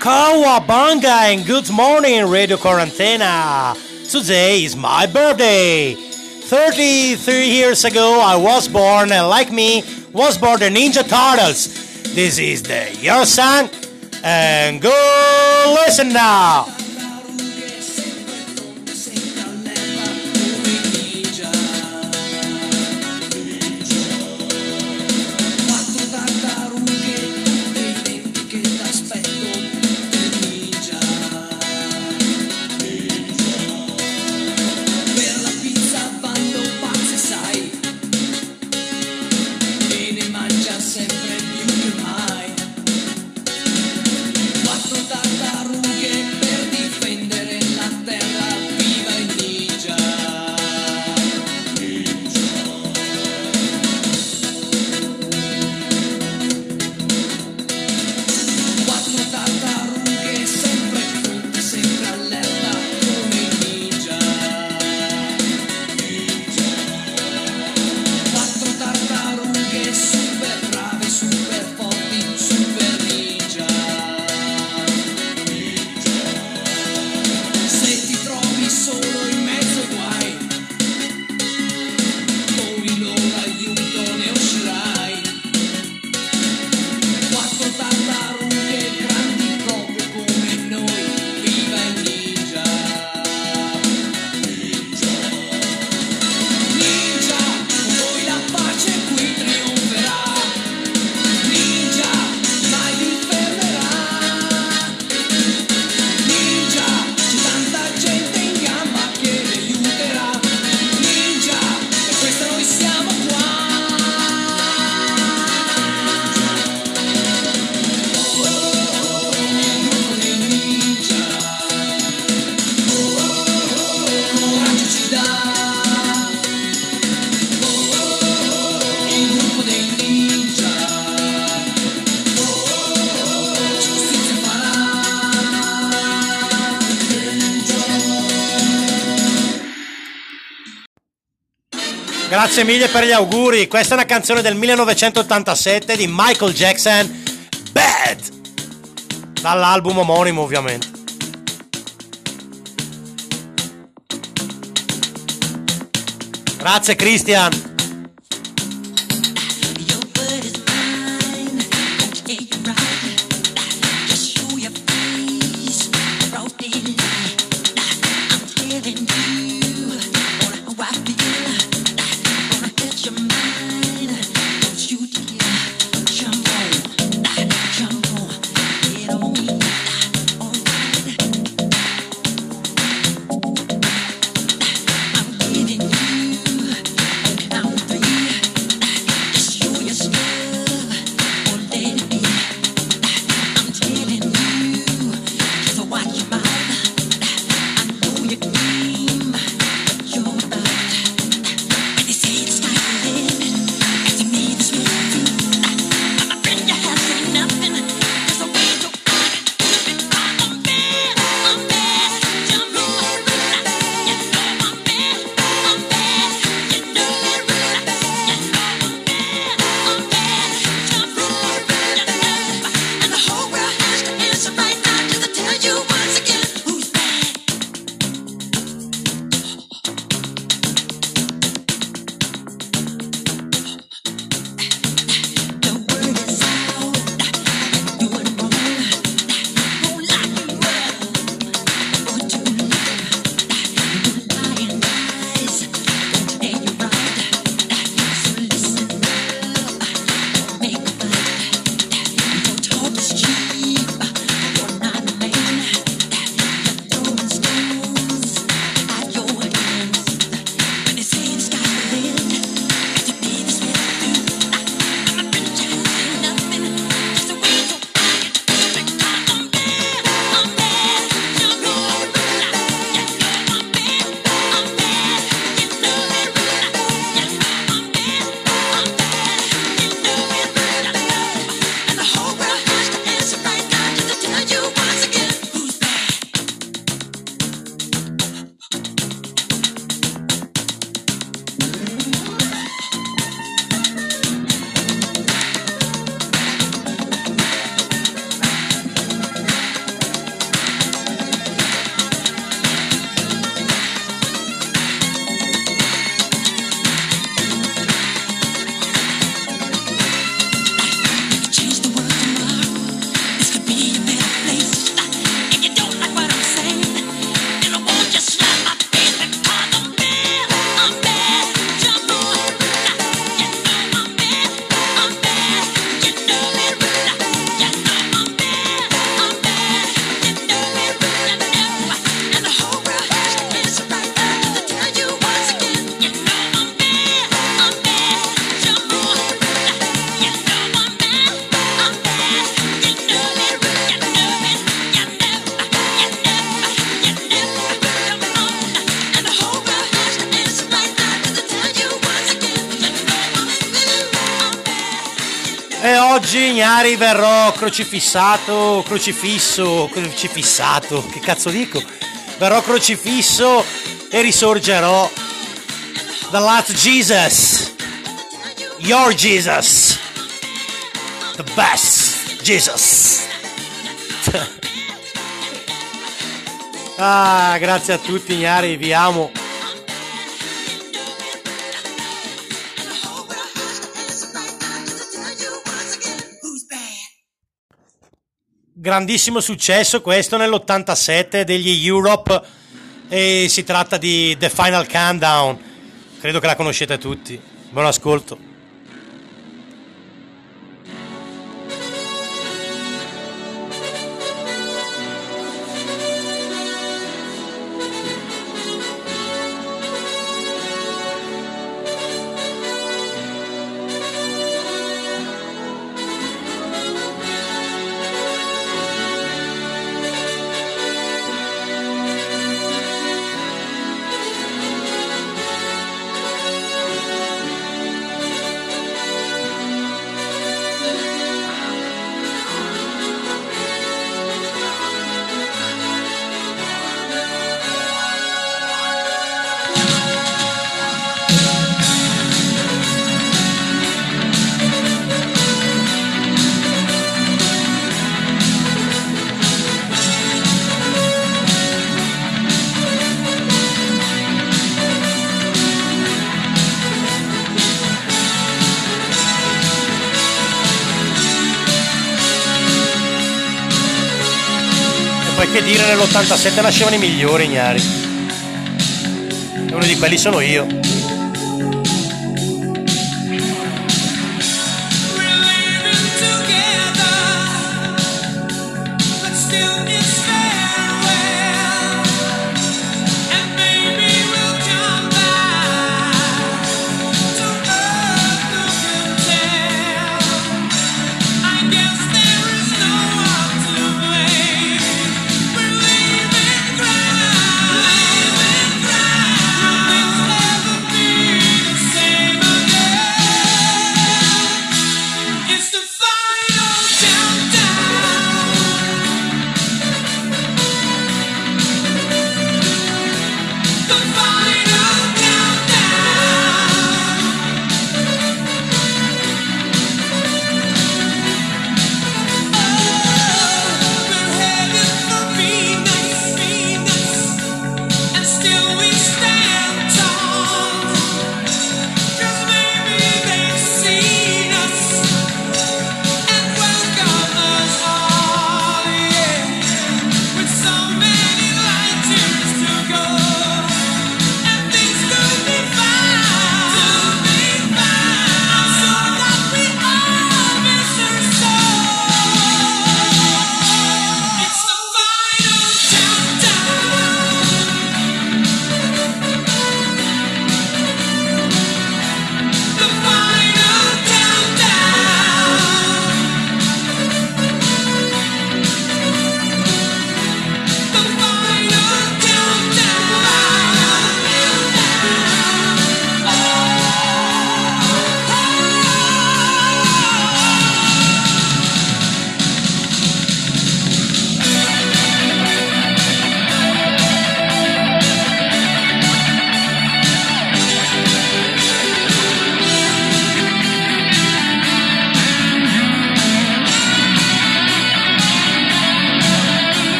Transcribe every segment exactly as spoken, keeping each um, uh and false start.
Kawabanga and good morning Radio Quarantena. Today is my birthday. thirty-three years ago I was born, and like me was born the Ninja Turtles. This is the your song, and go listen now. Grazie mille per gli auguri. Questa è una canzone del millenovecentottantasette di Michael Jackson, Bad, dall'album omonimo ovviamente. Grazie Christian. Gnari verrò crocifissato, crocifisso, crocifissato, che cazzo dico? Verrò crocifisso e risorgerò dal Jesus, your Jesus, the best Jesus. Ah, grazie a tutti Gnari, vi amo. Grandissimo successo questo nell'ottantasette degli Europe, e si tratta di The Final Countdown, credo che la conoscete tutti, buon ascolto. Nell'ottantasette nascevano i migliori Gnari, e uno di quelli sono io.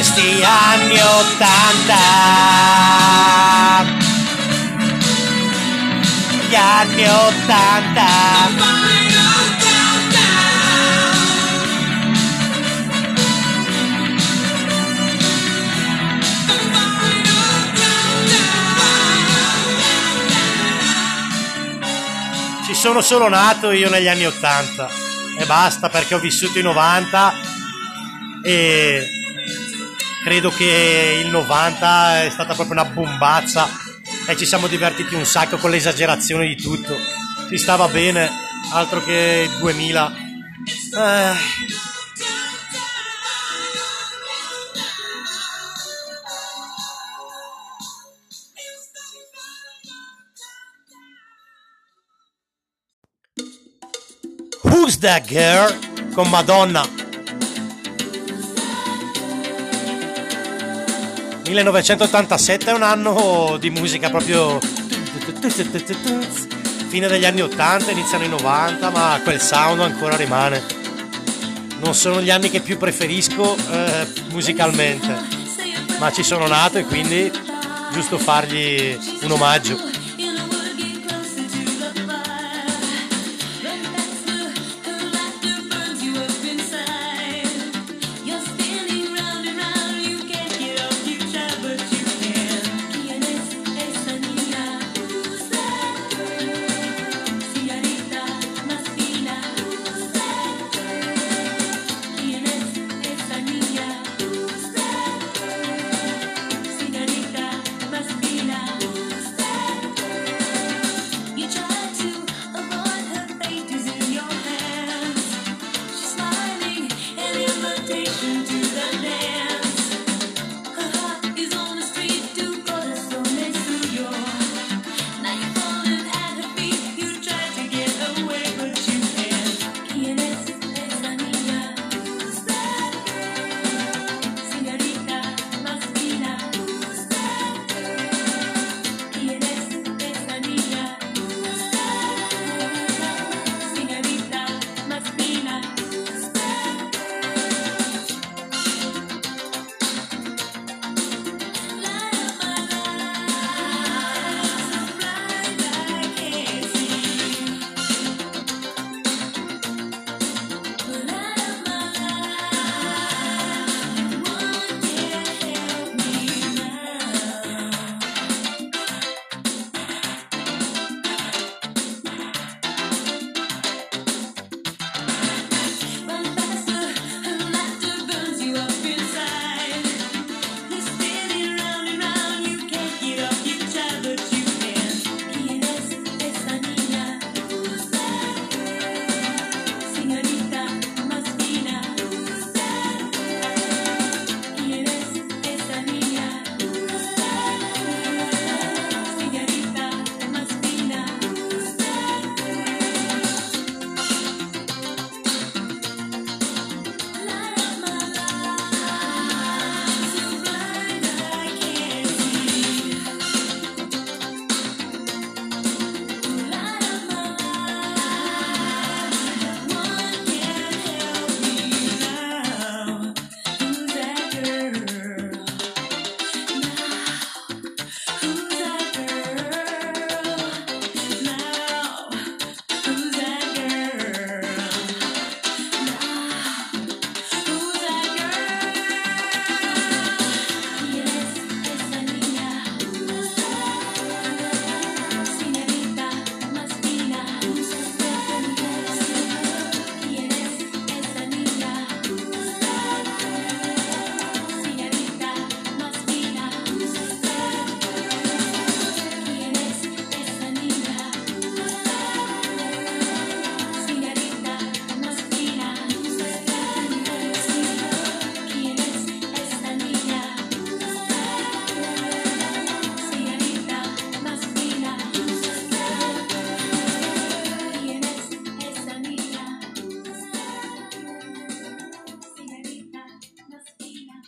questi anni ottanta, gli anni ottanta, ci sono solo nato io negli anni ottanta e basta, perché ho vissuto i novanta e credo che il novanta è stata proprio una bombazza e ci siamo divertiti un sacco con l'esagerazione di tutto, ci stava bene, altro che il duemila. eh. Who's That Girl con Madonna, millenovecentottantasette, è un anno di musica proprio fine degli anni ottanta, iniziano i novanta, ma quel sound ancora rimane. Non sono gli anni che più preferisco eh, musicalmente, ma ci sono nato e quindi giusto fargli un omaggio.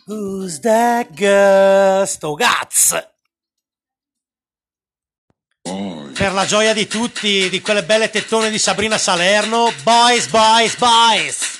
Who's That Girl? Sto Guts! Boys. Per la gioia di tutti, di quelle belle tettone di Sabrina Salerno, boys, boys, boys!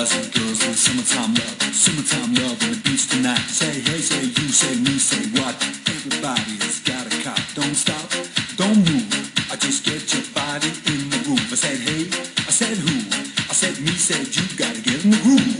boys and girls in summertime love, summertime love on the beach tonight. Say hey, say you, say me, say what? Everybody's got a cop. Don't stop, don't move. I just get your body in the groove. I said hey, I said who? I said me, said you. Gotta get in the groove.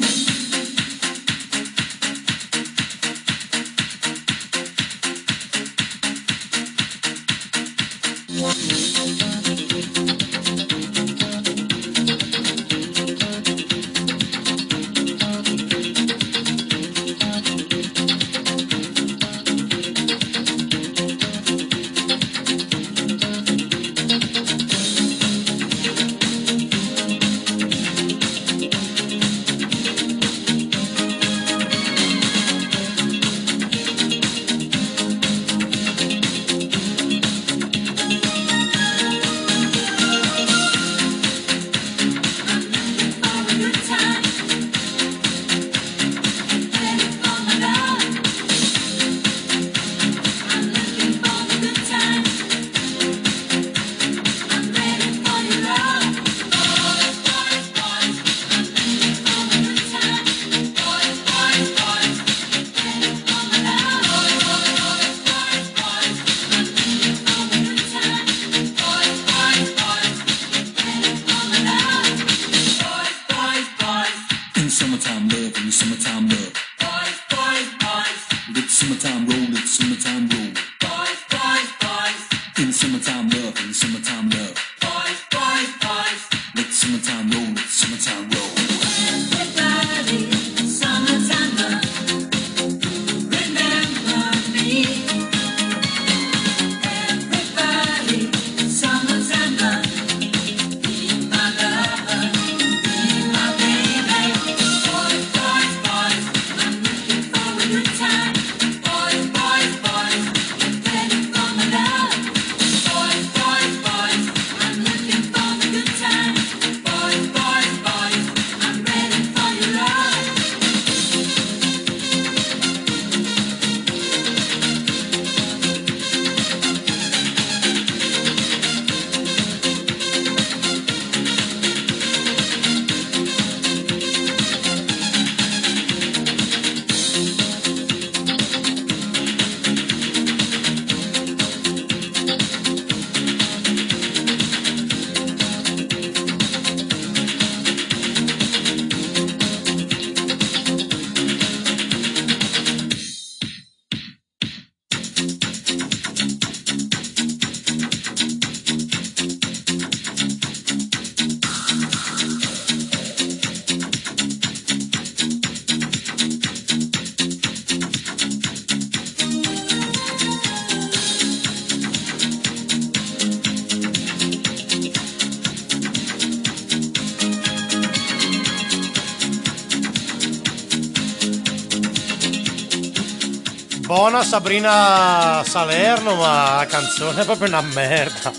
Buona Sabrina Salerno, ma la canzone è proprio una merda.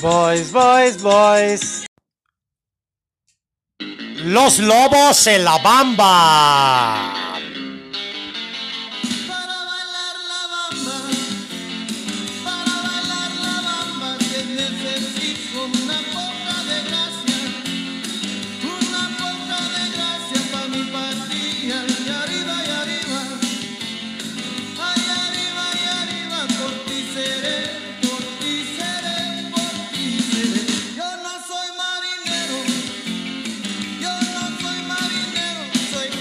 Boys, boys, boys. Los Lobos e La Bamba.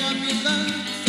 Thank you.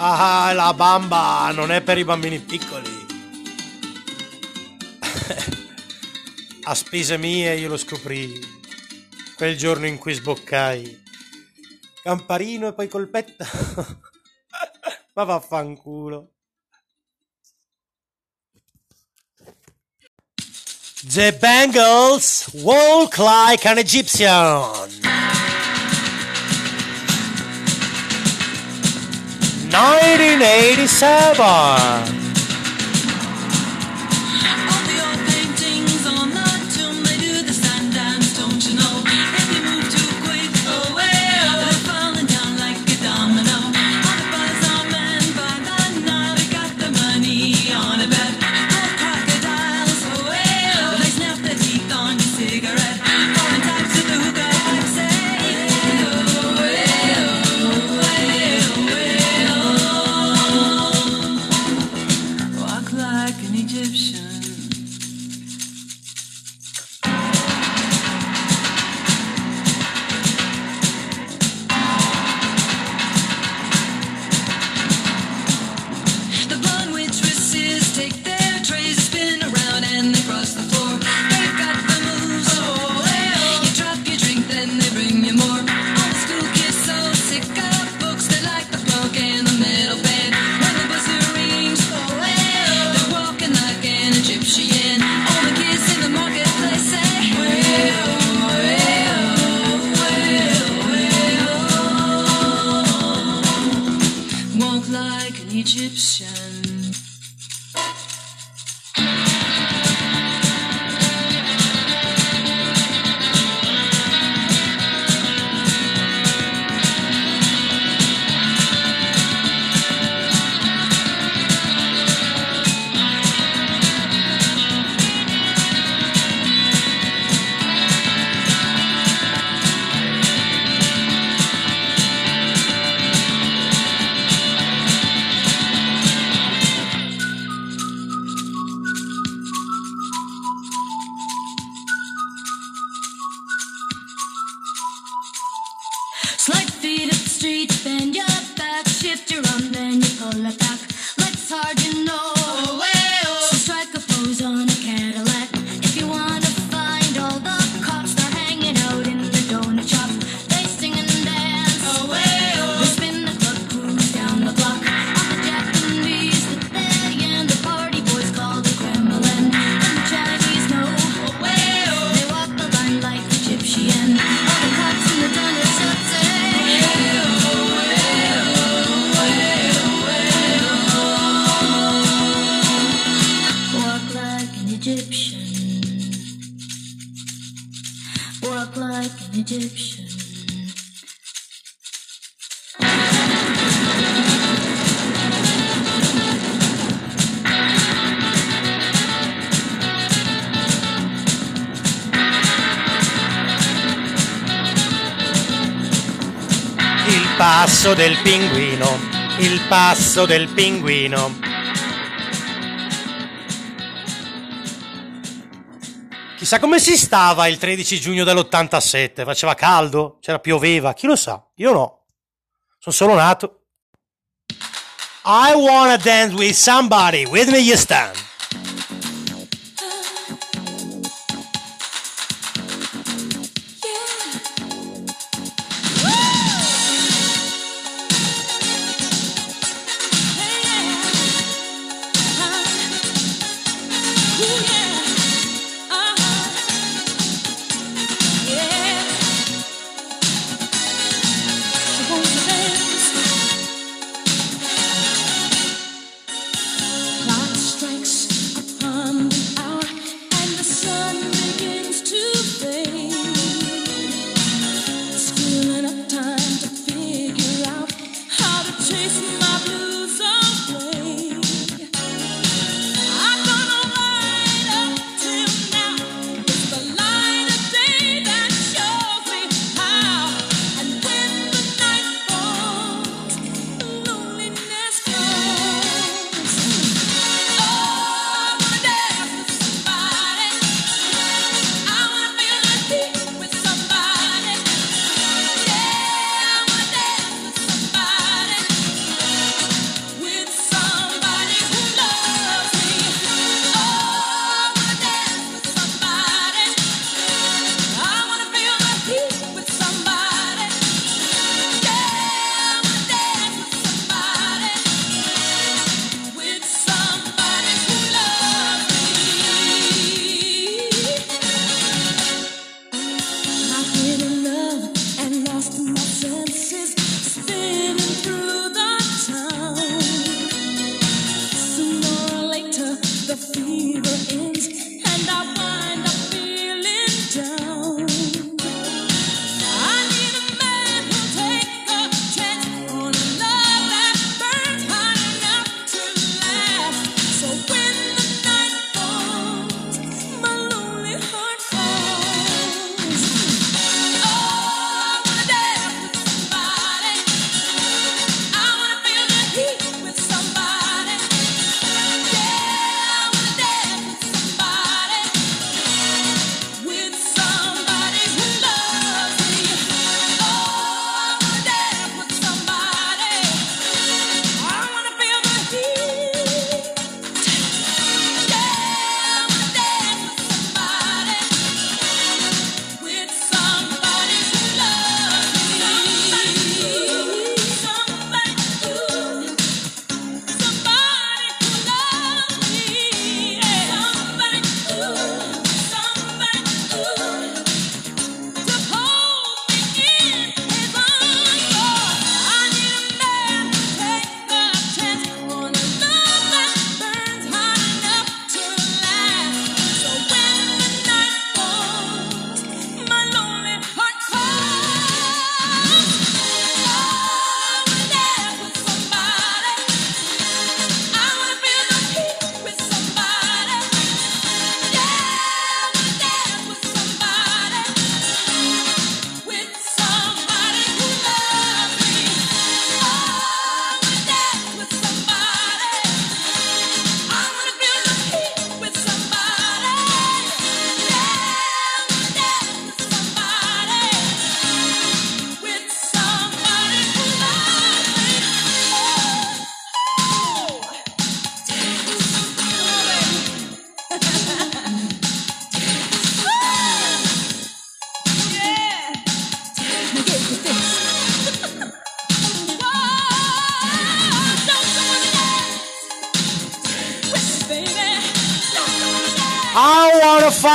Ah, La Bamba non è per i bambini piccoli. A spese mie io lo scoprì quel giorno in cui sboccai Camparino e poi Colpetta. Ma vaffanculo. The Bangles, Walk Like an Egyptian. nineteen eighty-seven. Passo del pinguino, il passo del pinguino. Chissà come si stava il tredici giugno dell'ottantasette, faceva caldo, c'era, pioveva, chi lo sa, io no, sono solo nato. I wanna dance with somebody, with me you stand. Strikes.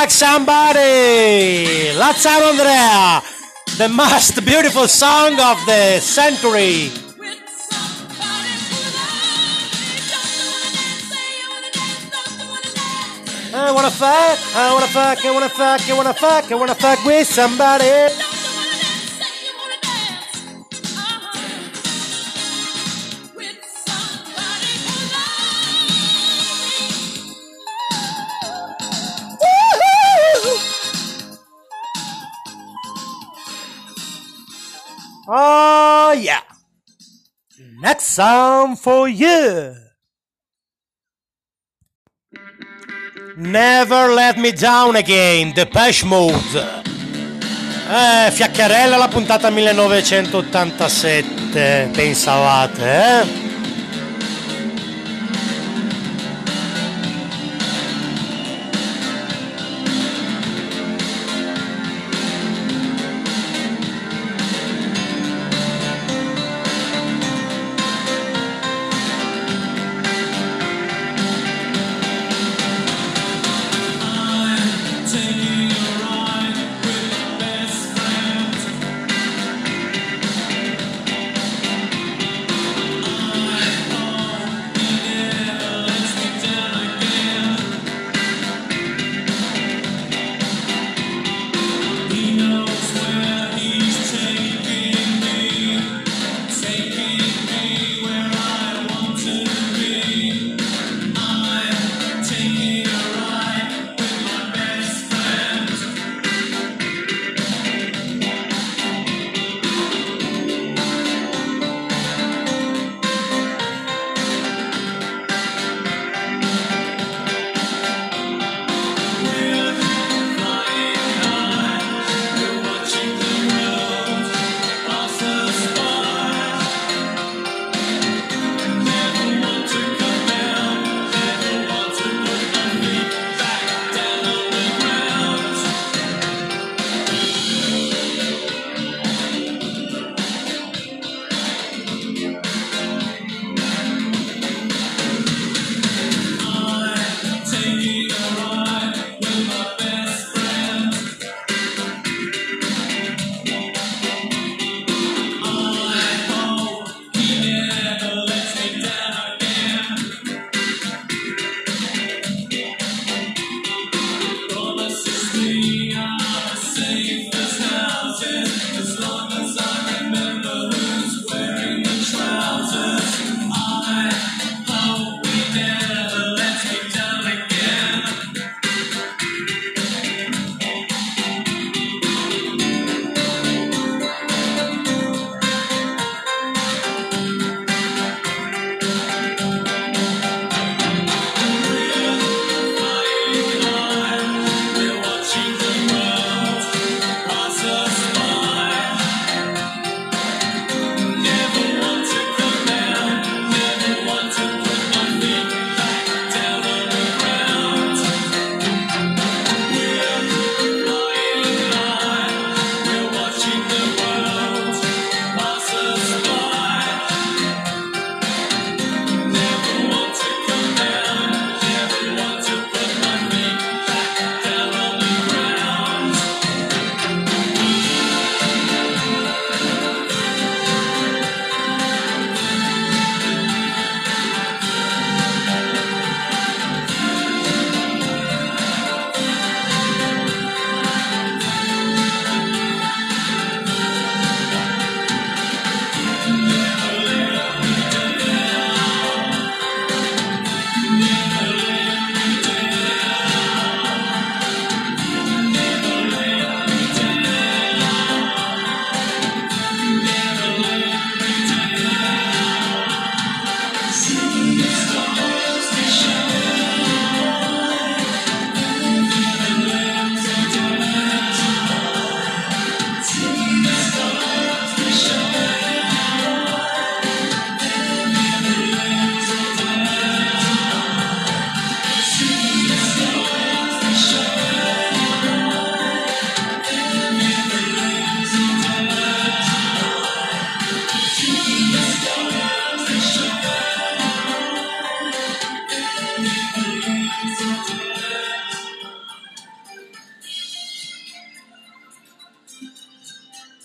Somebody, Lazzaro Andrea, the most beautiful song of the century. I wanna fuck, I wanna fuck, I wanna fuck, I wanna fuck, I wanna fuck with somebody. Next song for you. Never Let Me Down Again, Depeche Mode. Eh, Fiacchiarella, la puntata millenovecentottantasette, pensavate, eh?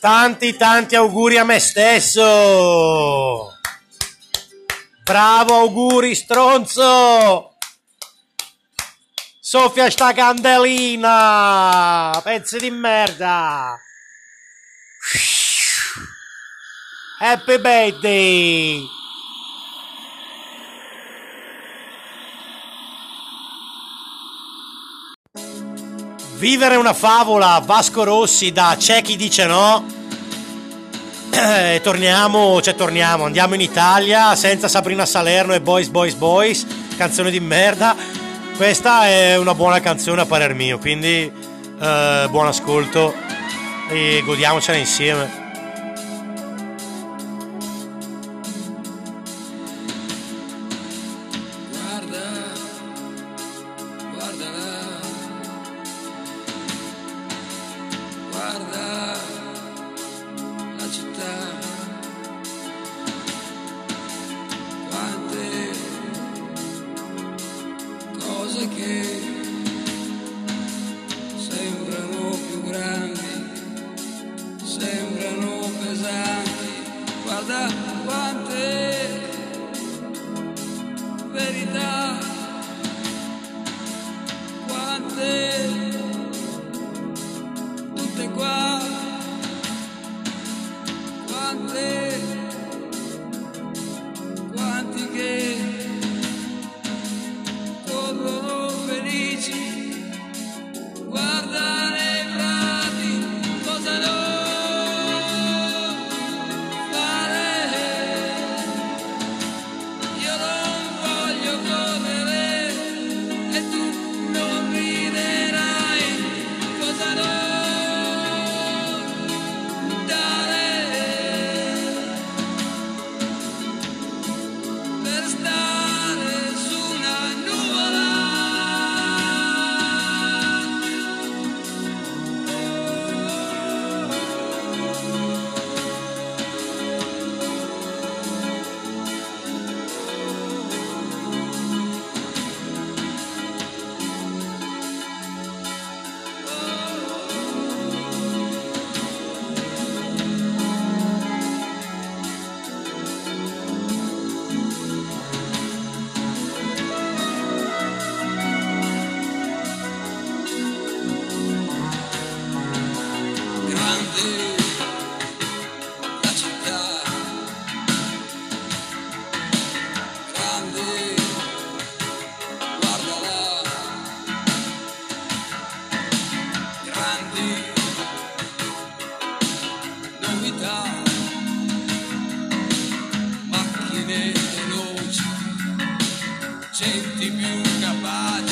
Tanti tanti auguri a me stesso. Bravo, auguri stronzo. Soffia sta candelina, pezzi di merda. Happy birthday. Vivere una favola, Vasco Rossi, da C'è chi dice no. E torniamo, cioè torniamo, andiamo in Italia senza Sabrina Salerno e Boys Boys Boys, canzone di merda. Questa è una buona canzone a parer mio, quindi eh, buon ascolto e godiamocela insieme. Bye.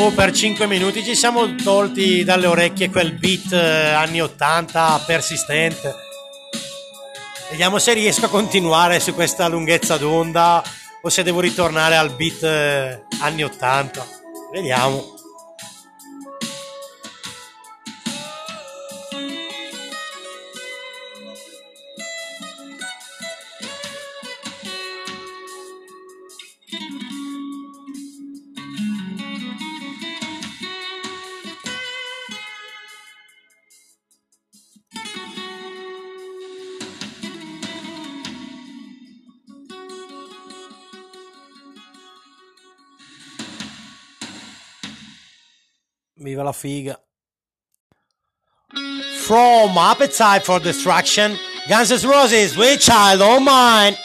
o per cinque minuti ci siamo tolti dalle orecchie quel beat anni ottanta persistente. Vediamo se riesco a continuare su questa lunghezza d'onda o se devo ritornare al beat anni ottanta. Vediamo. Viva la figa. From Appetite for Destruction, Guns N' Roses with Child O' Mine.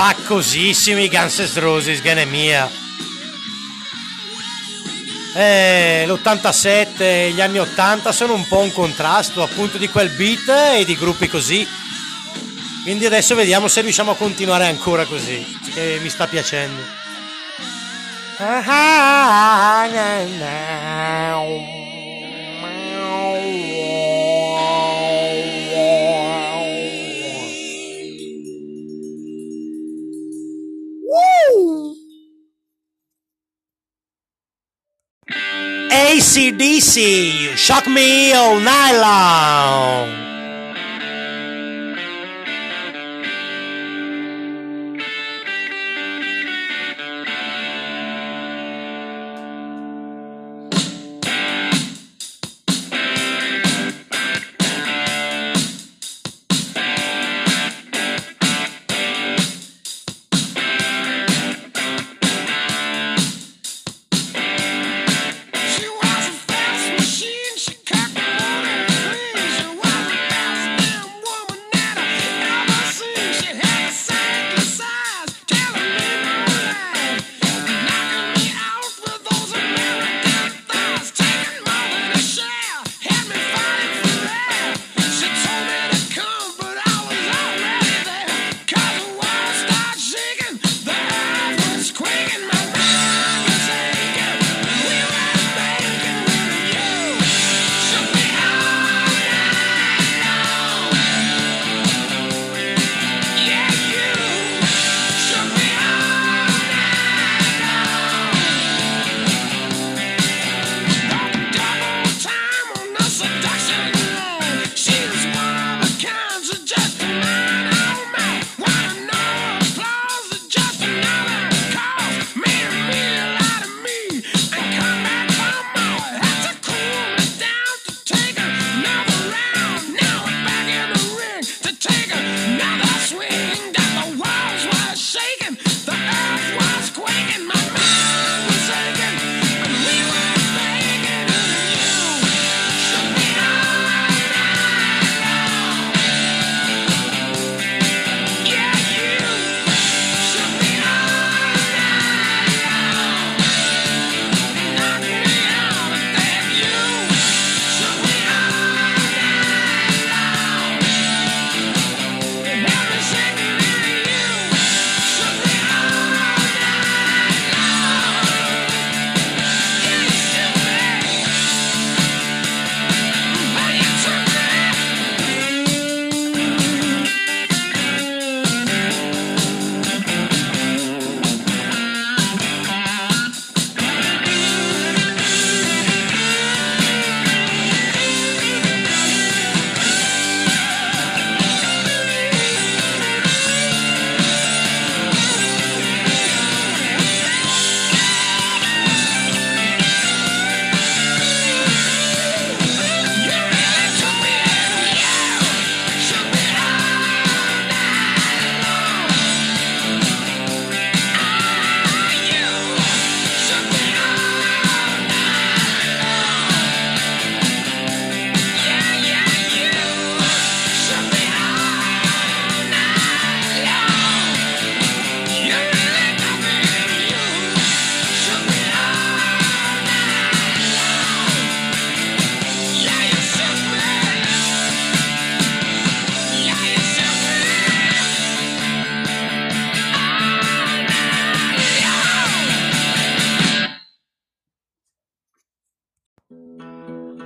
spaccosissimi Guns N' Roses, che ne mia. Eh, l'ottantasette e gli anni ottanta sono un po' un contrasto, appunto, di quel beat e di gruppi così. Quindi adesso vediamo se riusciamo a continuare ancora così, che mi sta piacendo. A C D C, you shock me all night long.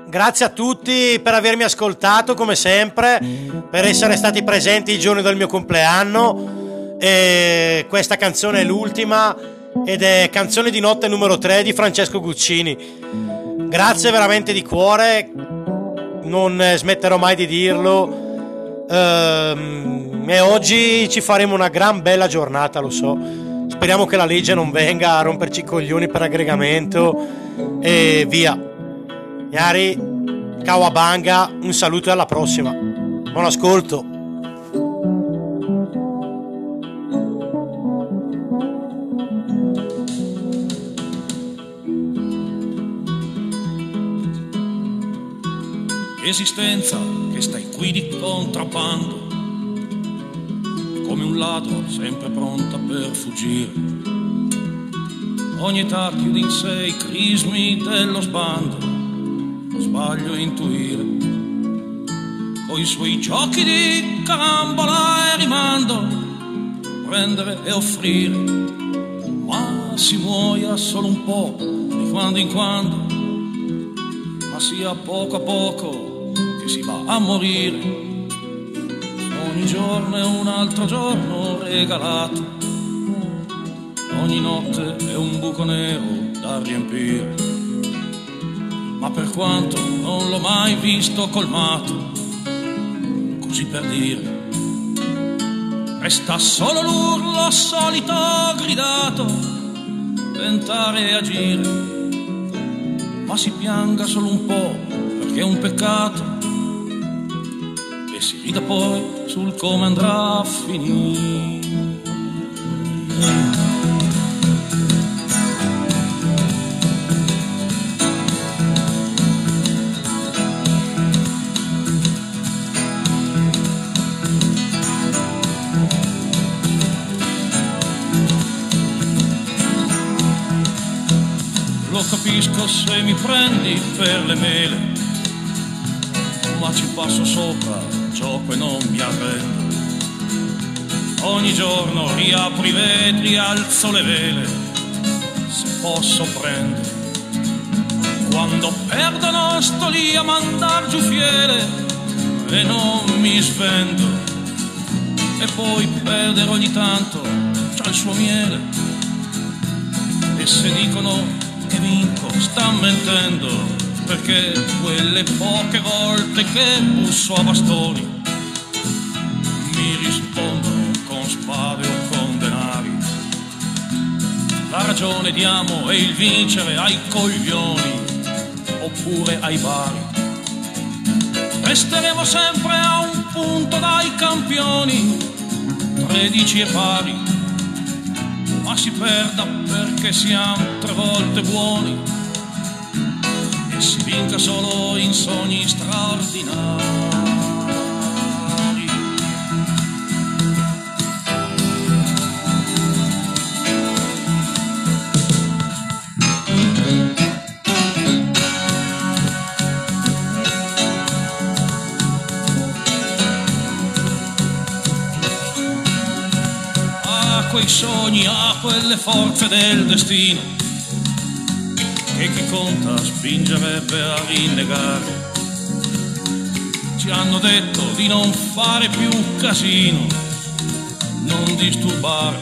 Grazie a tutti per avermi ascoltato, come sempre, per essere stati presenti il giorno del mio compleanno. E questa canzone è l'ultima ed è Canzone di notte numero tre di Francesco Guccini. Grazie veramente di cuore, non smetterò mai di dirlo. E oggi ci faremo una gran bella giornata, lo so. Speriamo che la legge non venga a romperci i coglioni per aggregamento e via. Yari, Kawabanga, un saluto e alla prossima. Buon ascolto. Esistenza che stai qui di contrabbando, come un un ladro sempre pronta per fuggire. Ogni età chiude in sé i crismi dello sbando, lo sbaglio intuire. Coi suoi giochi di carambola e rimando, prendere e offrire. Ma si muoia solo un po', di quando in quando, ma sia poco a poco che si va a morire. Ogni giorno è un altro giorno regalato, ogni notte è un buco nero da riempire. Ma per quanto non l'ho mai visto colmato, così per dire, resta solo l'urlo solito gridato, tentare e agire. Ma si pianga solo un po' perché è un peccato, e si rida poi sul come andrà a finire. Lo capisco se mi prendi per le mele, ma ci passo sopra, gioco e non mi arrendo. Ogni giorno riapro i vetri, alzo le vele, se posso prendo. Quando perdono sto lì a mandar giù fiele e non mi svendo. E poi perdere ogni tanto c'ha il suo miele, e se dicono che vinco sta mentendo, perché quelle poche volte che busso a bastoni mi rispondono con spade o con denari. La ragione diamo e il vincere ai coglioni oppure ai bari. Resteremo sempre a un punto dai campioni, tredici e pari. Ma si perda perché siamo tre volte buoni, si vinca solo in sogni straordinari. A quei sogni, a quelle forze del destino, e chi conta spingerebbe a rinnegare. Ci hanno detto di non fare più casino, non disturbare.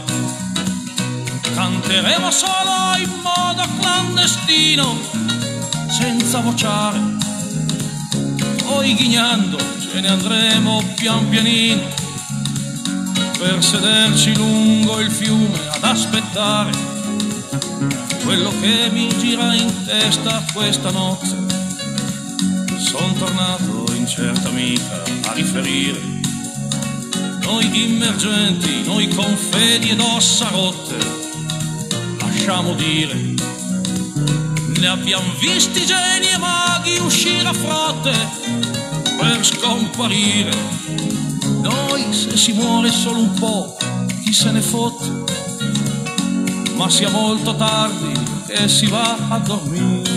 Canteremo solo in modo clandestino, senza vociare. Poi ghignando ce ne andremo pian pianino, per sederci lungo il fiume ad aspettare quello che mi gira in testa questa notte. Son tornato incerta amica a riferire. Noi immergenti, noi con fedi ed ossa rotte, lasciamo dire. Ne abbiamo visti geni e maghi uscire a frotte per scomparire. Noi se si muore solo un po', chi se ne fotte, ma sia molto tardi e si va a dormire.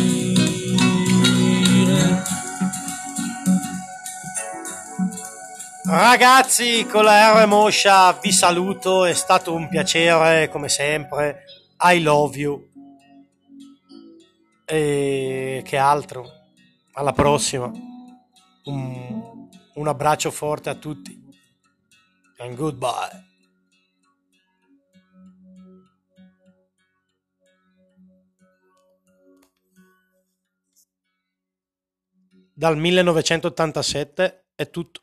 Ragazzi, con la R Moscia vi saluto, è stato un piacere come sempre. I love you. E che altro? Alla prossima. Un, un abbraccio forte a tutti. And goodbye. Dal millenovecentottantasette è tutto.